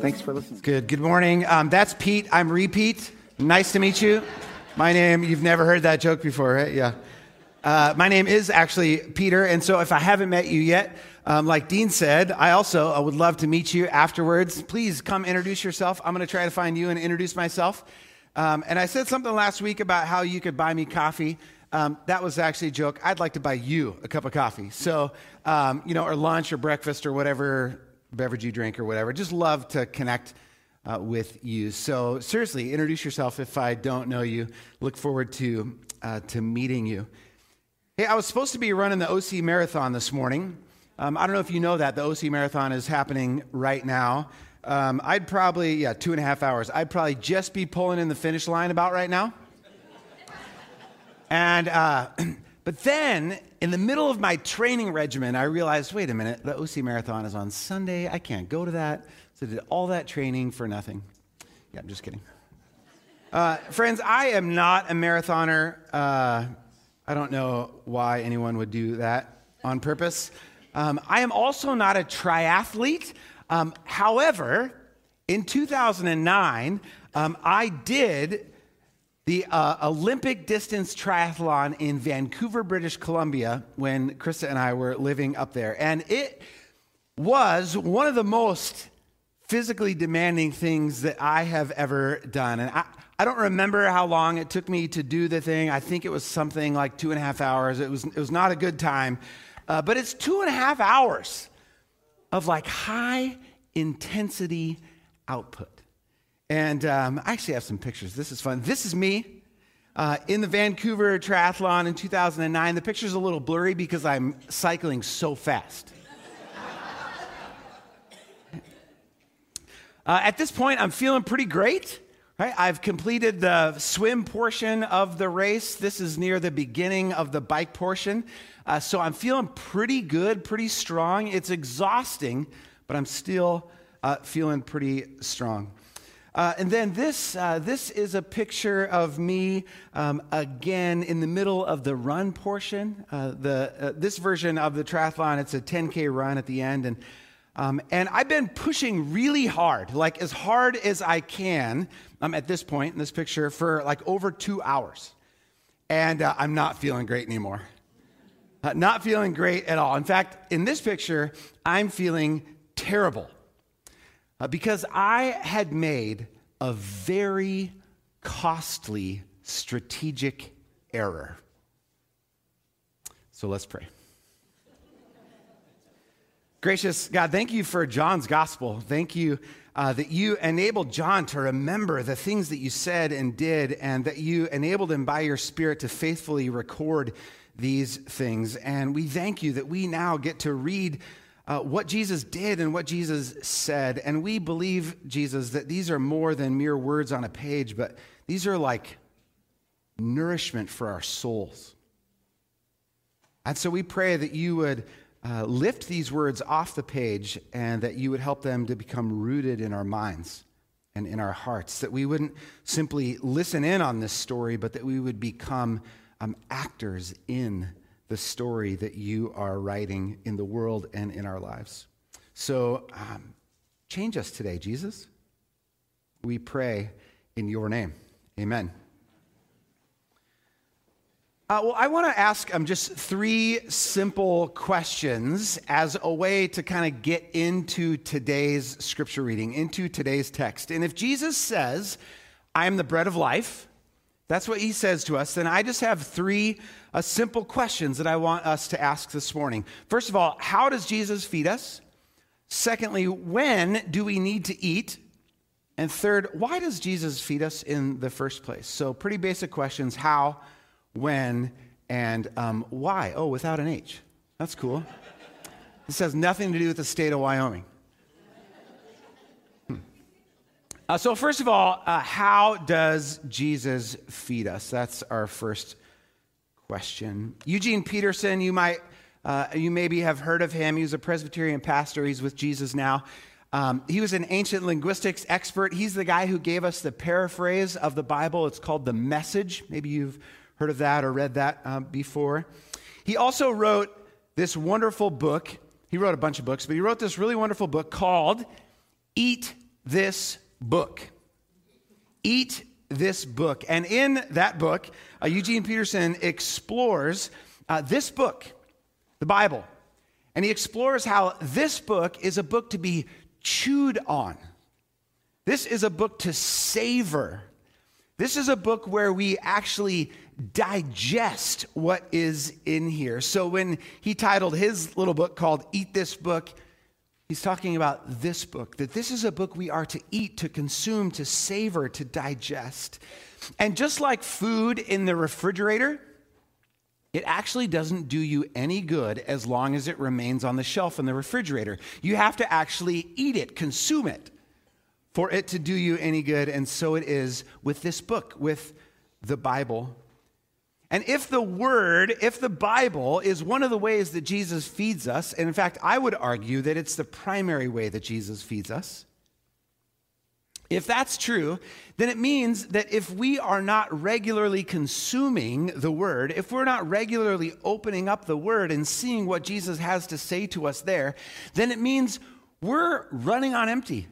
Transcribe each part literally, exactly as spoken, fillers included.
Thanks for listening. Good. Good morning. Um, that's Pete. I'm Repeat. Nice to meet you. My name, you've never heard that joke before, right? Yeah. Uh, my name is actually Peter, and so if I haven't met you yet, um, like Dean said, I also I would love to meet you afterwards. Please come introduce yourself. I'm going to try to find you and introduce myself. Um, and I said something last week about how you could buy me coffee. Um, that was actually a joke. I'd like to buy you a cup of coffee. So, um, you know, or lunch or breakfast or whatever beverage you drink or whatever. Just love to connect uh, with you. So seriously, introduce yourself if I don't know you. Look forward to uh, to meeting you. Hey, I was supposed to be running the O C Marathon this morning. Um, I don't know if you know that. The O C Marathon is happening right now. Um, I'd probably, yeah, two and a half hours. I'd probably just be pulling in the finish line about right now. And, uh, but then in the middle of my training regimen, I realized, wait a minute, the O C Marathon is on Sunday. I can't go to that. So I did all that training for nothing. Yeah, I'm just kidding. Uh, friends, I am not a marathoner. Uh, I don't know why anyone would do that on purpose. Um, I am also not a triathlete. Um, however, in two thousand nine, um, I did the uh, Olympic distance triathlon in Vancouver, British Columbia, when Krista and I were living up there. And it was one of the most physically demanding things that I have ever done. And I, I don't remember how long it took me to do the thing. I think it was something like two and a half hours. It was, it was not a good time, uh, but it's two and a half hours of like high intensity output. And um, I actually have some pictures. This is fun. This is me uh, in the Vancouver triathlon in two thousand nine. The picture's a little blurry because I'm cycling so fast. uh, at this point, I'm feeling pretty great. Right? I've completed the swim portion of the race. This is near the beginning of the bike portion. Uh, so I'm feeling pretty good, pretty strong. It's exhausting, but I'm still uh, feeling pretty strong. Uh, and then this uh, this is a picture of me um, again in the middle of the run portion. Uh, the uh, this version of the triathlon, it's a ten K run at the end, and Um, and I've been pushing really hard, like as hard as I can um, at this point in this picture for like over two hours. And uh, I'm not feeling great anymore. Uh, not feeling great at all. In fact, in this picture, I'm feeling terrible uh, because I had made a very costly strategic error. So let's pray. Gracious God, thank you for John's gospel. Thank you uh, that you enabled John to remember the things that you said and did, and that you enabled him by your Spirit to faithfully record these things. And we thank you that we now get to read uh, what Jesus did and what Jesus said. And we believe, Jesus, that these are more than mere words on a page, but these are like nourishment for our souls. And so we pray that you would Uh, lift these words off the page, and that you would help them to become rooted in our minds and in our hearts, that we wouldn't simply listen in on this story, but that we would become um, actors in the story that you are writing in the world and in our lives. So um, change us today, Jesus. We pray in your name. Amen. Uh, well, I want to ask um, just three simple questions as a way to kind of get into today's scripture reading, into today's text. And if Jesus says, I am the bread of life, that's what he says to us, then I just have three uh, simple questions that I want us to ask this morning. First of all, how does Jesus feed us? Secondly, when do we need to eat? And third, why does Jesus feed us in the first place? So pretty basic questions: how, when, and um, why. Oh, without an H. That's cool. This has nothing to do with the state of Wyoming. Hmm. Uh, so first of all, uh, how does Jesus feed us? That's our first question. Eugene Peterson, you might, uh, you maybe have heard of him. He was a Presbyterian pastor. He's with Jesus now. Um, he was an ancient linguistics expert. He's the guy who gave us the paraphrase of the Bible. It's called The Message. Maybe you've heard of that or read that uh, before. He also wrote this wonderful book. He wrote a bunch of books, but he wrote this really wonderful book called Eat This Book. Eat This Book. And in that book, uh, Eugene Peterson explores uh, this book, the Bible, and he explores how this book is a book to be chewed on. This is a book to savor. This is a book where we actually digest what is in here. So when he titled his little book called Eat This Book, he's talking about this book, that this is a book we are to eat, to consume, to savor, to digest. And just like food in the refrigerator, it actually doesn't do you any good as long as it remains on the shelf in the refrigerator. You have to actually eat it, consume it, for it to do you any good. And so it is with this book, with the Bible. And if the Word, if the Bible is one of the ways that Jesus feeds us, and in fact, I would argue that it's the primary way that Jesus feeds us, if that's true, then it means that if we are not regularly consuming the Word, if we're not regularly opening up the Word and seeing what Jesus has to say to us there, then it means we're running on empty.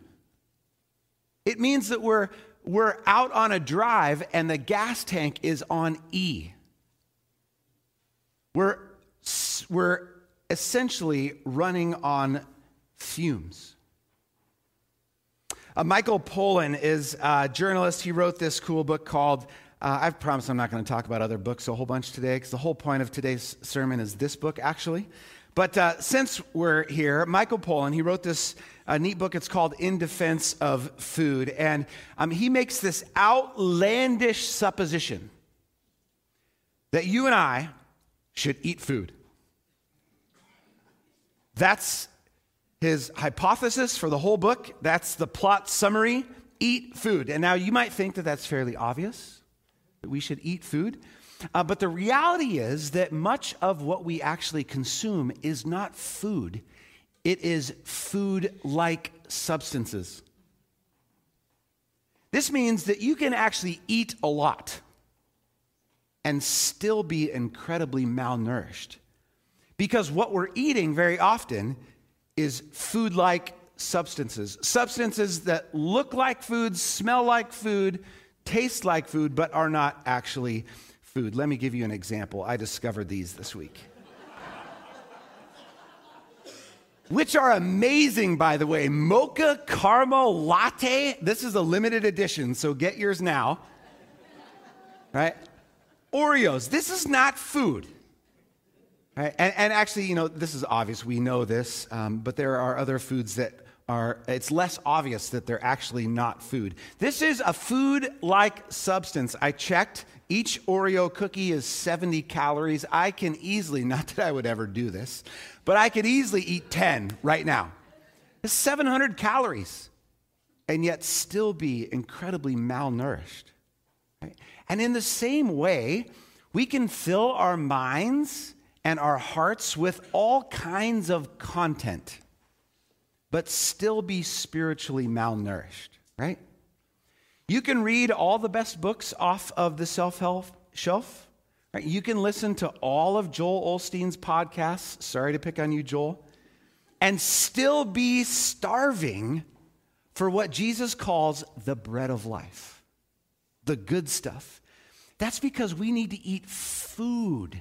It means that we're we're out on a drive and the gas tank is on E. We're we're essentially running on fumes. Uh, Michael Pollan is a journalist. He wrote this cool book called, uh, I promise I'm not going to talk about other books a whole bunch today because the whole point of today's sermon is this book, actually. But uh, since we're here, Michael Pollan, he wrote this uh, neat book. It's called In Defense of Food. And um, he makes this outlandish supposition that you and I should eat food. That's his hypothesis for the whole book. That's the plot summary, eat food. And now you might think that that's fairly obvious, that we should eat food. Uh, but the reality is that much of what we actually consume is not food. It is food-like substances. This means that you can actually eat a lot and still be incredibly malnourished, because what we're eating very often is food-like substances. Substances that look like food, smell like food, taste like food, but are not actually food. Let me give you an example. I discovered these this week. Which are amazing, by the way. Mocha caramel latte. This is a limited edition, so get yours now. Right? Oreos. This is not food. Right? And, and actually, you know, this is obvious. We know this, um, but there are other foods that are, it's less obvious that they're actually not food. This is a food-like substance. I checked. Each Oreo cookie is seventy calories. I can easily, not that I would ever do this, but I could easily eat ten right now. It's seven hundred calories, and yet still be incredibly malnourished. Right? And in the same way, we can fill our minds and our hearts with all kinds of content, but still be spiritually malnourished, right? You can read all the best books off of the self-help shelf, right? You can listen to all of Joel Osteen's podcasts, sorry to pick on you, Joel, and still be starving for what Jesus calls the bread of life, the good stuff. That's because we need to eat food,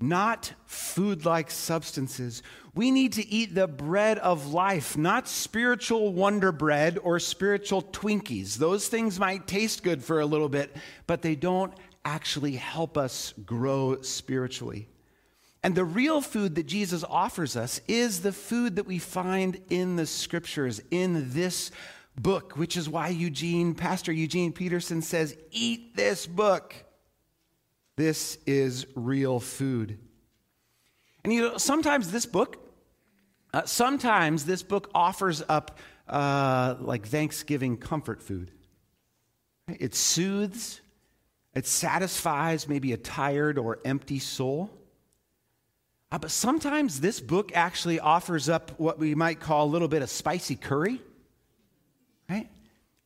not food-like substances. We need to eat the bread of life, not spiritual Wonder Bread or spiritual Twinkies. Those things might taste good for a little bit, but they don't actually help us grow spiritually. And the real food that Jesus offers us is the food that we find in the Scriptures, in this book, which is why Eugene, Pastor Eugene Peterson says, "Eat this book." This is real food. And you know, sometimes this book, uh, sometimes this book offers up uh, like Thanksgiving comfort food. It soothes, it satisfies maybe a tired or empty soul. Uh, but sometimes this book actually offers up what we might call a little bit of spicy curry, right?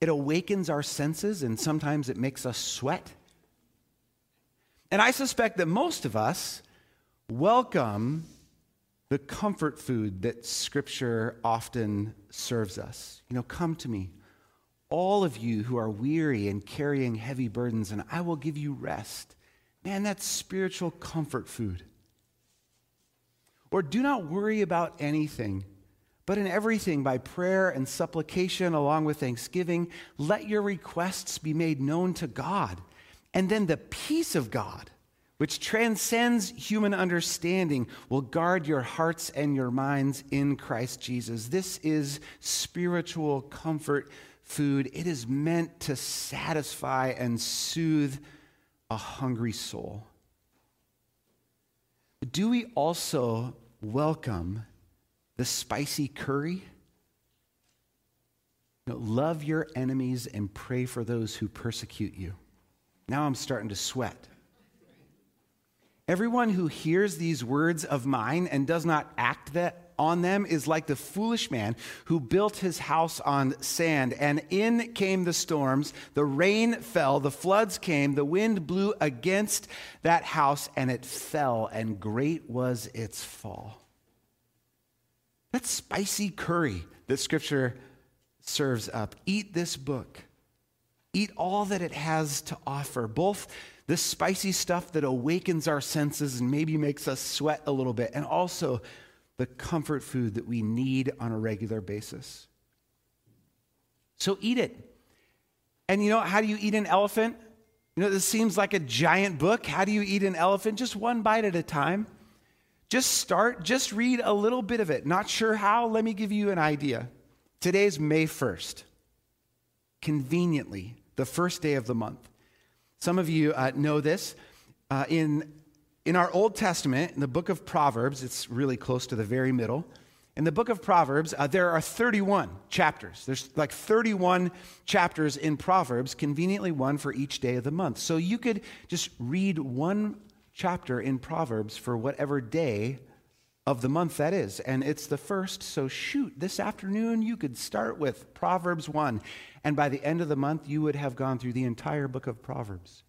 It awakens our senses, and sometimes it makes us sweat. And I suspect that most of us welcome the comfort food that Scripture often serves us. You know, come to me, all of you who are weary and carrying heavy burdens, and I will give you rest. Man, that's spiritual comfort food. Or do not worry about anything, but in everything by prayer and supplication along with thanksgiving, let your requests be made known to God. And then the peace of God, which transcends human understanding, will guard your hearts and your minds in Christ Jesus. This is spiritual comfort food. It is meant to satisfy and soothe a hungry soul. Do we also welcome the spicy curry? You know, love your enemies and pray for those who persecute you. Now I'm starting to sweat. Everyone who hears these words of mine and does not act that on them is like the foolish man who built his house on sand. And in came the storms, the rain fell, the floods came, the wind blew against that house, and it fell, and great was its fall. That spicy curry that Scripture serves up. Eat this book. Eat all that it has to offer, both the spicy stuff that awakens our senses and maybe makes us sweat a little bit, and also the comfort food that we need on a regular basis. So eat it. And you know, how do you eat an elephant? You know, this seems like a giant book. How do you eat an elephant? Just one bite at a time. Just start, just read a little bit of it. Not sure how? Let me give you an idea. Today's May first. Conveniently, the first day of the month. Some of you uh, know this. Uh, in, in our Old Testament, in the book of Proverbs, it's really close to the very middle. In the book of Proverbs, uh, there are thirty-one chapters. There's like thirty-one chapters in Proverbs, conveniently one for each day of the month. So you could just read one chapter in Proverbs for whatever day of the month that is, and it's the first, so shoot, this afternoon you could start with Proverbs one, and by the end of the month you would have gone through the entire book of Proverbs.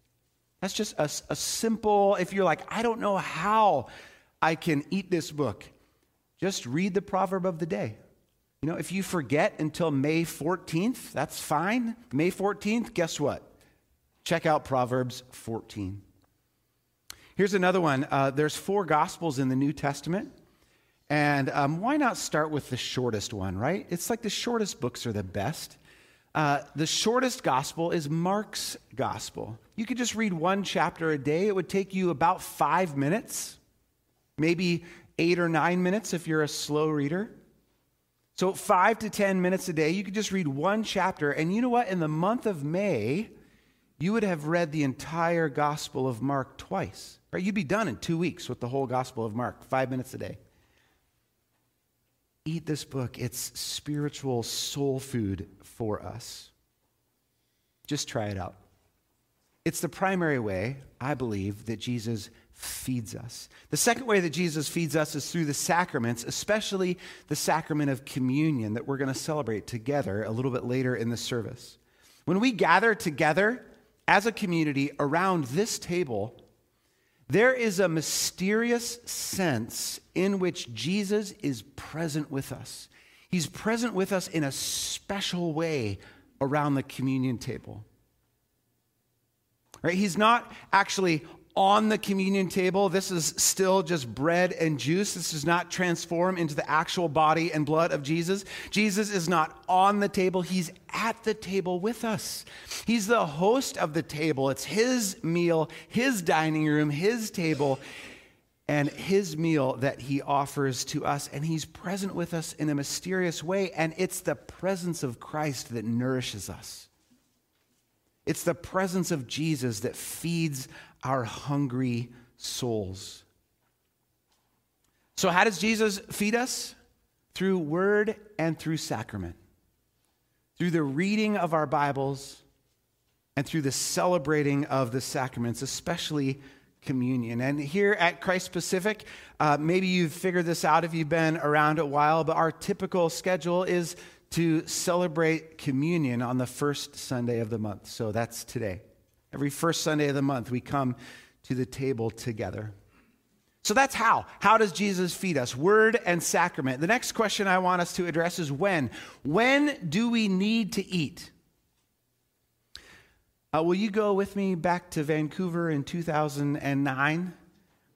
That's just a, a simple, if you're like, I don't know how I can eat this book, just read the proverb of the day. You know, if you forget until May fourteenth, that's fine. May fourteenth, guess what? Check out Proverbs fourteen. Here's another one. Uh, there's four Gospels in the New Testament. And um, why not start with the shortest one, right? It's like the shortest books are the best. Uh, the shortest gospel is Mark's gospel. You could just read one chapter a day. It would take you about five minutes, maybe eight or nine minutes if you're a slow reader. So five to ten minutes a day, you could just read one chapter. And you know what? In the month of May, you would have read the entire Gospel of Mark twice. Right? You'd be done in two weeks with the whole Gospel of Mark, five minutes a day. Eat this book. It's spiritual soul food for us. Just try it out. It's the primary way, I believe, that Jesus feeds us. The second way that Jesus feeds us is through the sacraments, especially the sacrament of communion that we're going to celebrate together a little bit later in the service. When we gather together as a community around this table, there is a mysterious sense in which Jesus is present with us. He's present with us in a special way around the communion table. Right? He's not actually on the communion table. This is still just bread and juice. This does not transform into the actual body and blood of Jesus. Jesus is not on the table. He's at the table with us. He's the host of the table. It's his meal, his dining room, his table, and his meal that he offers to us. And he's present with us in a mysterious way. And it's the presence of Christ that nourishes us. It's the presence of Jesus that feeds our hungry souls. So how does Jesus feed us? Through word and through sacrament. through the reading of our Bibles, and through the celebrating of the sacraments, especially communion. And here at Christ Pacific, uh, maybe you've figured this out if you've been around a while, but our typical schedule is to celebrate communion on the first Sunday of the month. So that's today. Every first Sunday of the month, we come to the table together. So that's how. How does Jesus feed us? Word and sacrament. The next question I want us to address is when. When do we need to eat? Uh, will you go with me back to Vancouver in two thousand nine?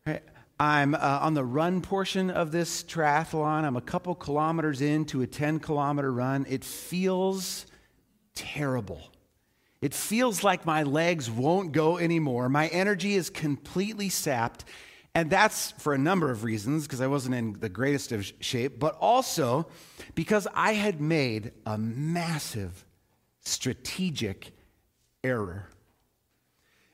Right. I'm uh, on the run portion of this triathlon. I'm a couple kilometers into a ten-kilometer run. It feels terrible. It feels like my legs won't go anymore. My energy is completely sapped. And that's for a number of reasons, because I wasn't in the greatest of shape, but also because I had made a massive strategic error.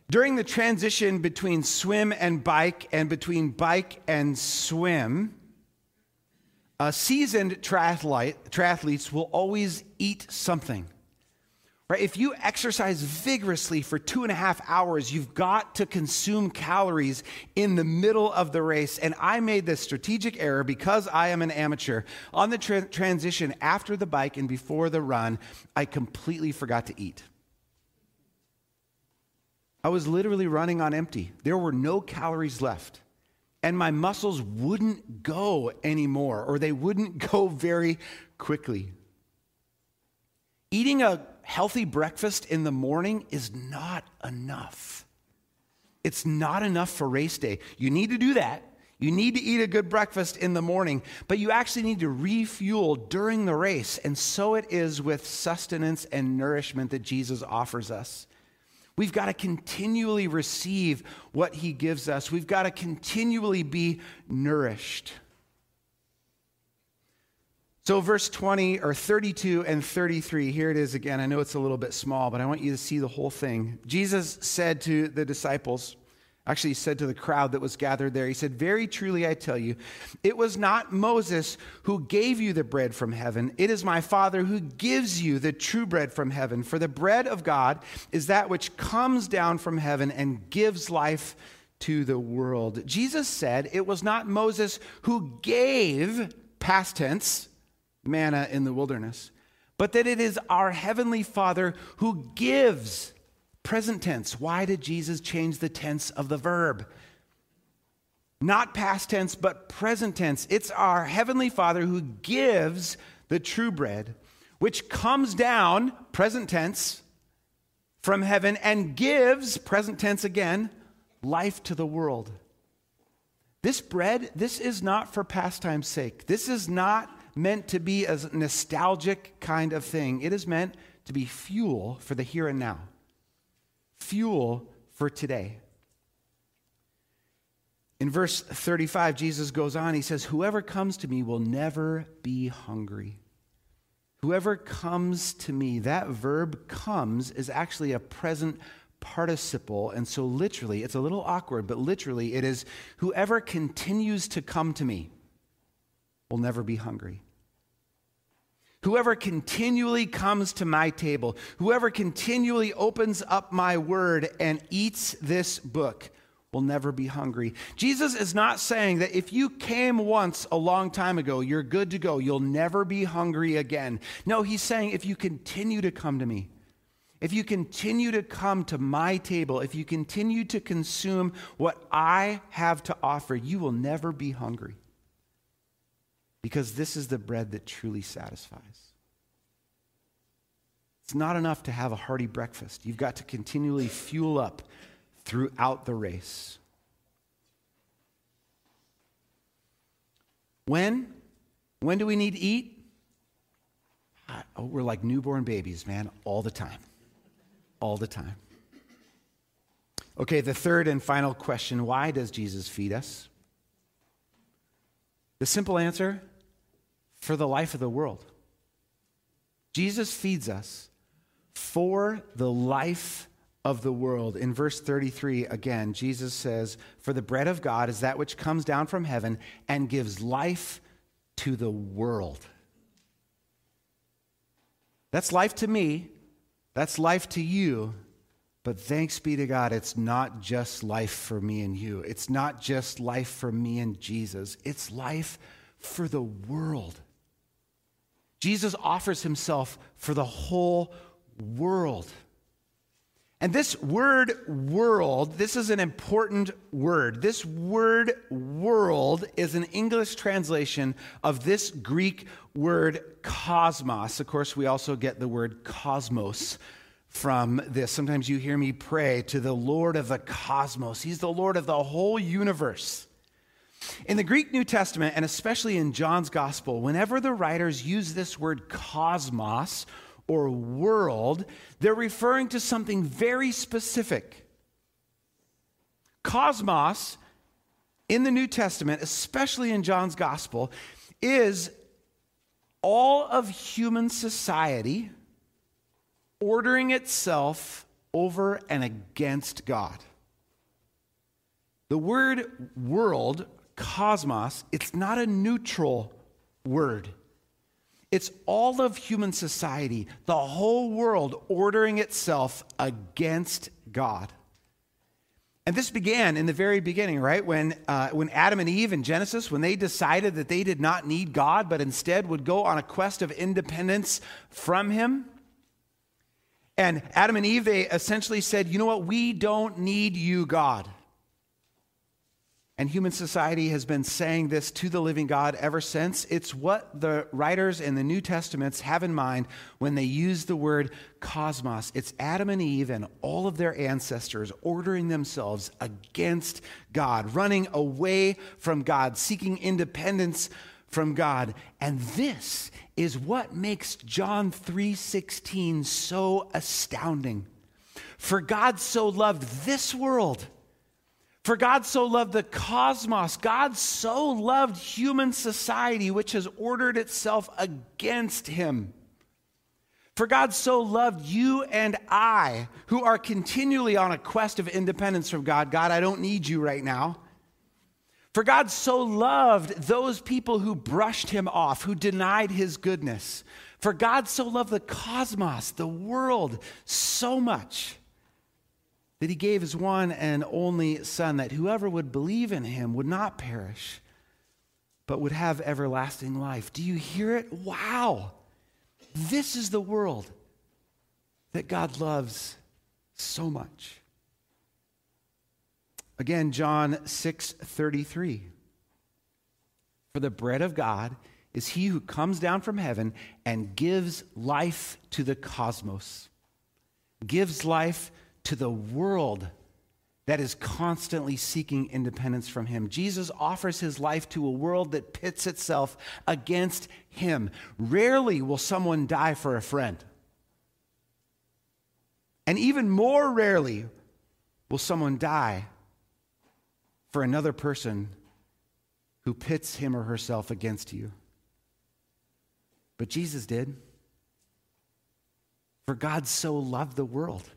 During the transition between swim and bike and between bike and swim, uh, seasoned triathlete, triathletes will always eat something. Right? If you exercise vigorously for two and a half hours, you've got to consume calories in the middle of the race. And I made this strategic error because I am an amateur. On the tra- transition after the bike and before the run, I completely forgot to eat. I was literally running on empty. There were no calories left. And my muscles wouldn't go anymore, or they wouldn't go very quickly. Eating a healthy breakfast in the morning is not enough. It's not enough for race day. You need to do that. You need to eat a good breakfast in the morning, but you actually need to refuel during the race. And so it is with sustenance and nourishment that Jesus offers us. We've got to continually receive what he gives us. We've got to continually be nourished. So verse twenty, or thirty-two and thirty-three, here it is again. I know it's a little bit small, but I want you to see the whole thing. Jesus said to the disciples, actually he said to the crowd that was gathered there, he said, "Very truly I tell you, it was not Moses who gave you the bread from heaven. It is my Father who gives you the true bread from heaven. For the bread of God is that which comes down from heaven and gives life to the world." Jesus said, it was not Moses who gave, past tense, manna in the wilderness, but that it is our heavenly Father who gives, present tense. Why did Jesus change the tense of the verb? Not past tense, but present tense. It's our heavenly Father who gives the true bread, which comes down, present tense, from heaven and gives, present tense again, life to the world. This bread, this is not for pastime's sake. This is not meant to be a nostalgic kind of thing. It is meant to be fuel for the here and now, fuel for today. In verse thirty-five, Jesus goes on, he says, "Whoever comes to me will never be hungry." Whoever comes to me, that verb comes is actually a present participle, and so literally, it's a little awkward, but literally it is whoever continues to come to me will never be hungry. Whoever continually comes to my table, whoever continually opens up my word and eats this book will never be hungry. Jesus is not saying that if you came once a long time ago, you're good to go. You'll never be hungry again. No, he's saying if you continue to come to me, if you continue to come to my table, if you continue to consume what I have to offer, you will never be hungry. Because this is the bread that truly satisfies. It's not enough to have a hearty breakfast. You've got to continually fuel up throughout the race. When? When do we need to eat? Oh, we're like newborn babies, man, all the time. All the time. Okay, the third and final question, why does Jesus feed us? The simple answer, for the life of the world. Jesus feeds us for the life of the world. In verse thirty-three, again, Jesus says, "For the bread of God is that which comes down from heaven and gives life to the world." That's life to me. That's life to you. But thanks be to God, it's not just life for me and you. It's not just life for me and Jesus. It's life for the world. Jesus offers himself for the whole world. And this word world, this is an important word. This word world is an English translation of this Greek word cosmos. Of course, we also get the word cosmos from this. Sometimes you hear me pray to the Lord of the cosmos. He's the Lord of the whole universe. In the Greek New Testament, and especially in John's Gospel, whenever the writers use this word cosmos, or world, they're referring to something very specific. Cosmos, in the New Testament, especially in John's Gospel, is all of human society ordering itself over and against God. The word world, cosmos, it's not a neutral word. It's all of human society, the whole world ordering itself against God. And this began in the very beginning, right? When uh, when Adam and Eve in Genesis, when they decided that they did not need God, but instead would go on a quest of independence from him. And Adam and Eve, they essentially said, you know what? We don't need you, God. And human society has been saying this to the living God ever since. It's what the writers in the New Testaments have in mind when they use the word cosmos. It's Adam and Eve and all of their ancestors ordering themselves against God, running away from God, seeking independence from God. And this is what makes John three sixteen so astounding. For God so loved this world. For God so loved the cosmos, God so loved human society, which has ordered itself against him. For God so loved you and I, who are continually on a quest of independence from God. God, I don't need you right now. For God so loved those people who brushed him off, who denied his goodness. For God so loved the cosmos, the world, so much that he gave his one and only Son, that whoever would believe in him would not perish, but would have everlasting life. Do you hear it? Wow! This is the world that God loves so much. Again, John six thirty-three. For the bread of God is he who comes down from heaven and gives life to the cosmos, gives life to the world that is constantly seeking independence from him. Jesus offers his life to a world that pits itself against him. Rarely will someone die for a friend. And even more rarely will someone die for another person who pits him or herself against you. But Jesus did. For God so loved the world.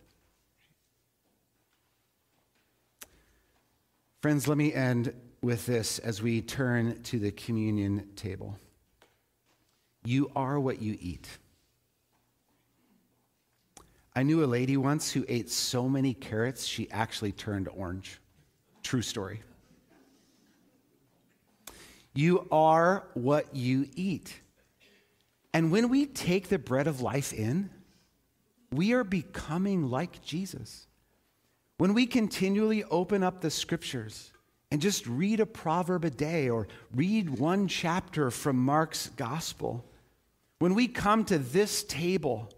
Friends, let me end with this as we turn to the communion table. You are what you eat. I knew a lady once who ate so many carrots, she actually turned orange. True story. You are what you eat. And when we take the bread of life in, we are becoming like Jesus. When we continually open up the scriptures and just read a proverb a day or read one chapter from Mark's gospel, when we come to this table,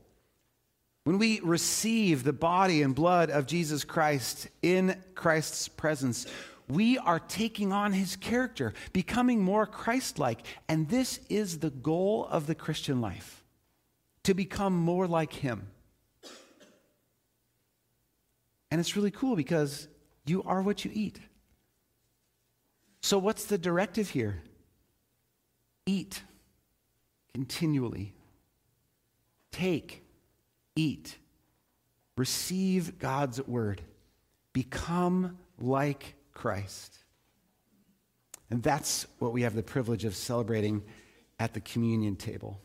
when we receive the body and blood of Jesus Christ in Christ's presence, we are taking on his character, becoming more Christ-like. And this is the goal of the Christian life, to become more like him. And it's really cool because you are what you eat. So what's the directive here? Eat continually. Take, eat, receive God's word. Become like Christ. And that's what we have the privilege of celebrating at the communion table.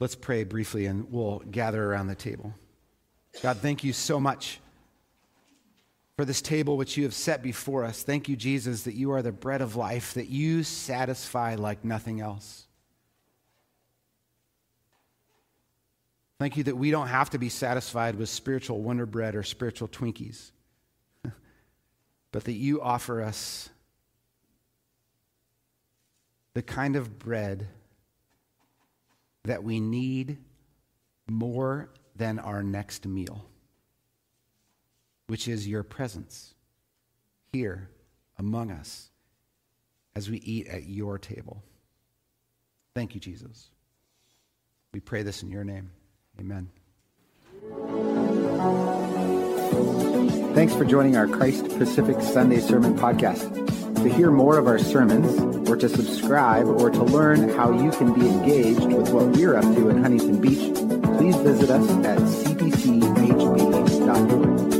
Let's pray briefly and we'll gather around the table. God, thank you so much for this table which you have set before us. Thank you, Jesus, that you are the bread of life, that you satisfy like nothing else. Thank you that we don't have to be satisfied with spiritual Wonder Bread or spiritual Twinkies, but that you offer us the kind of bread that we need more than our next meal, which is your presence here among us as we eat at your table. Thank you, Jesus. We pray this in your name. Amen. Thanks for joining our Christ Pacific Sunday Sermon Podcast. To hear more of our sermons, or to subscribe, or to learn how you can be engaged with what we're up to in Huntington Beach, please visit us at c p c h b dot org.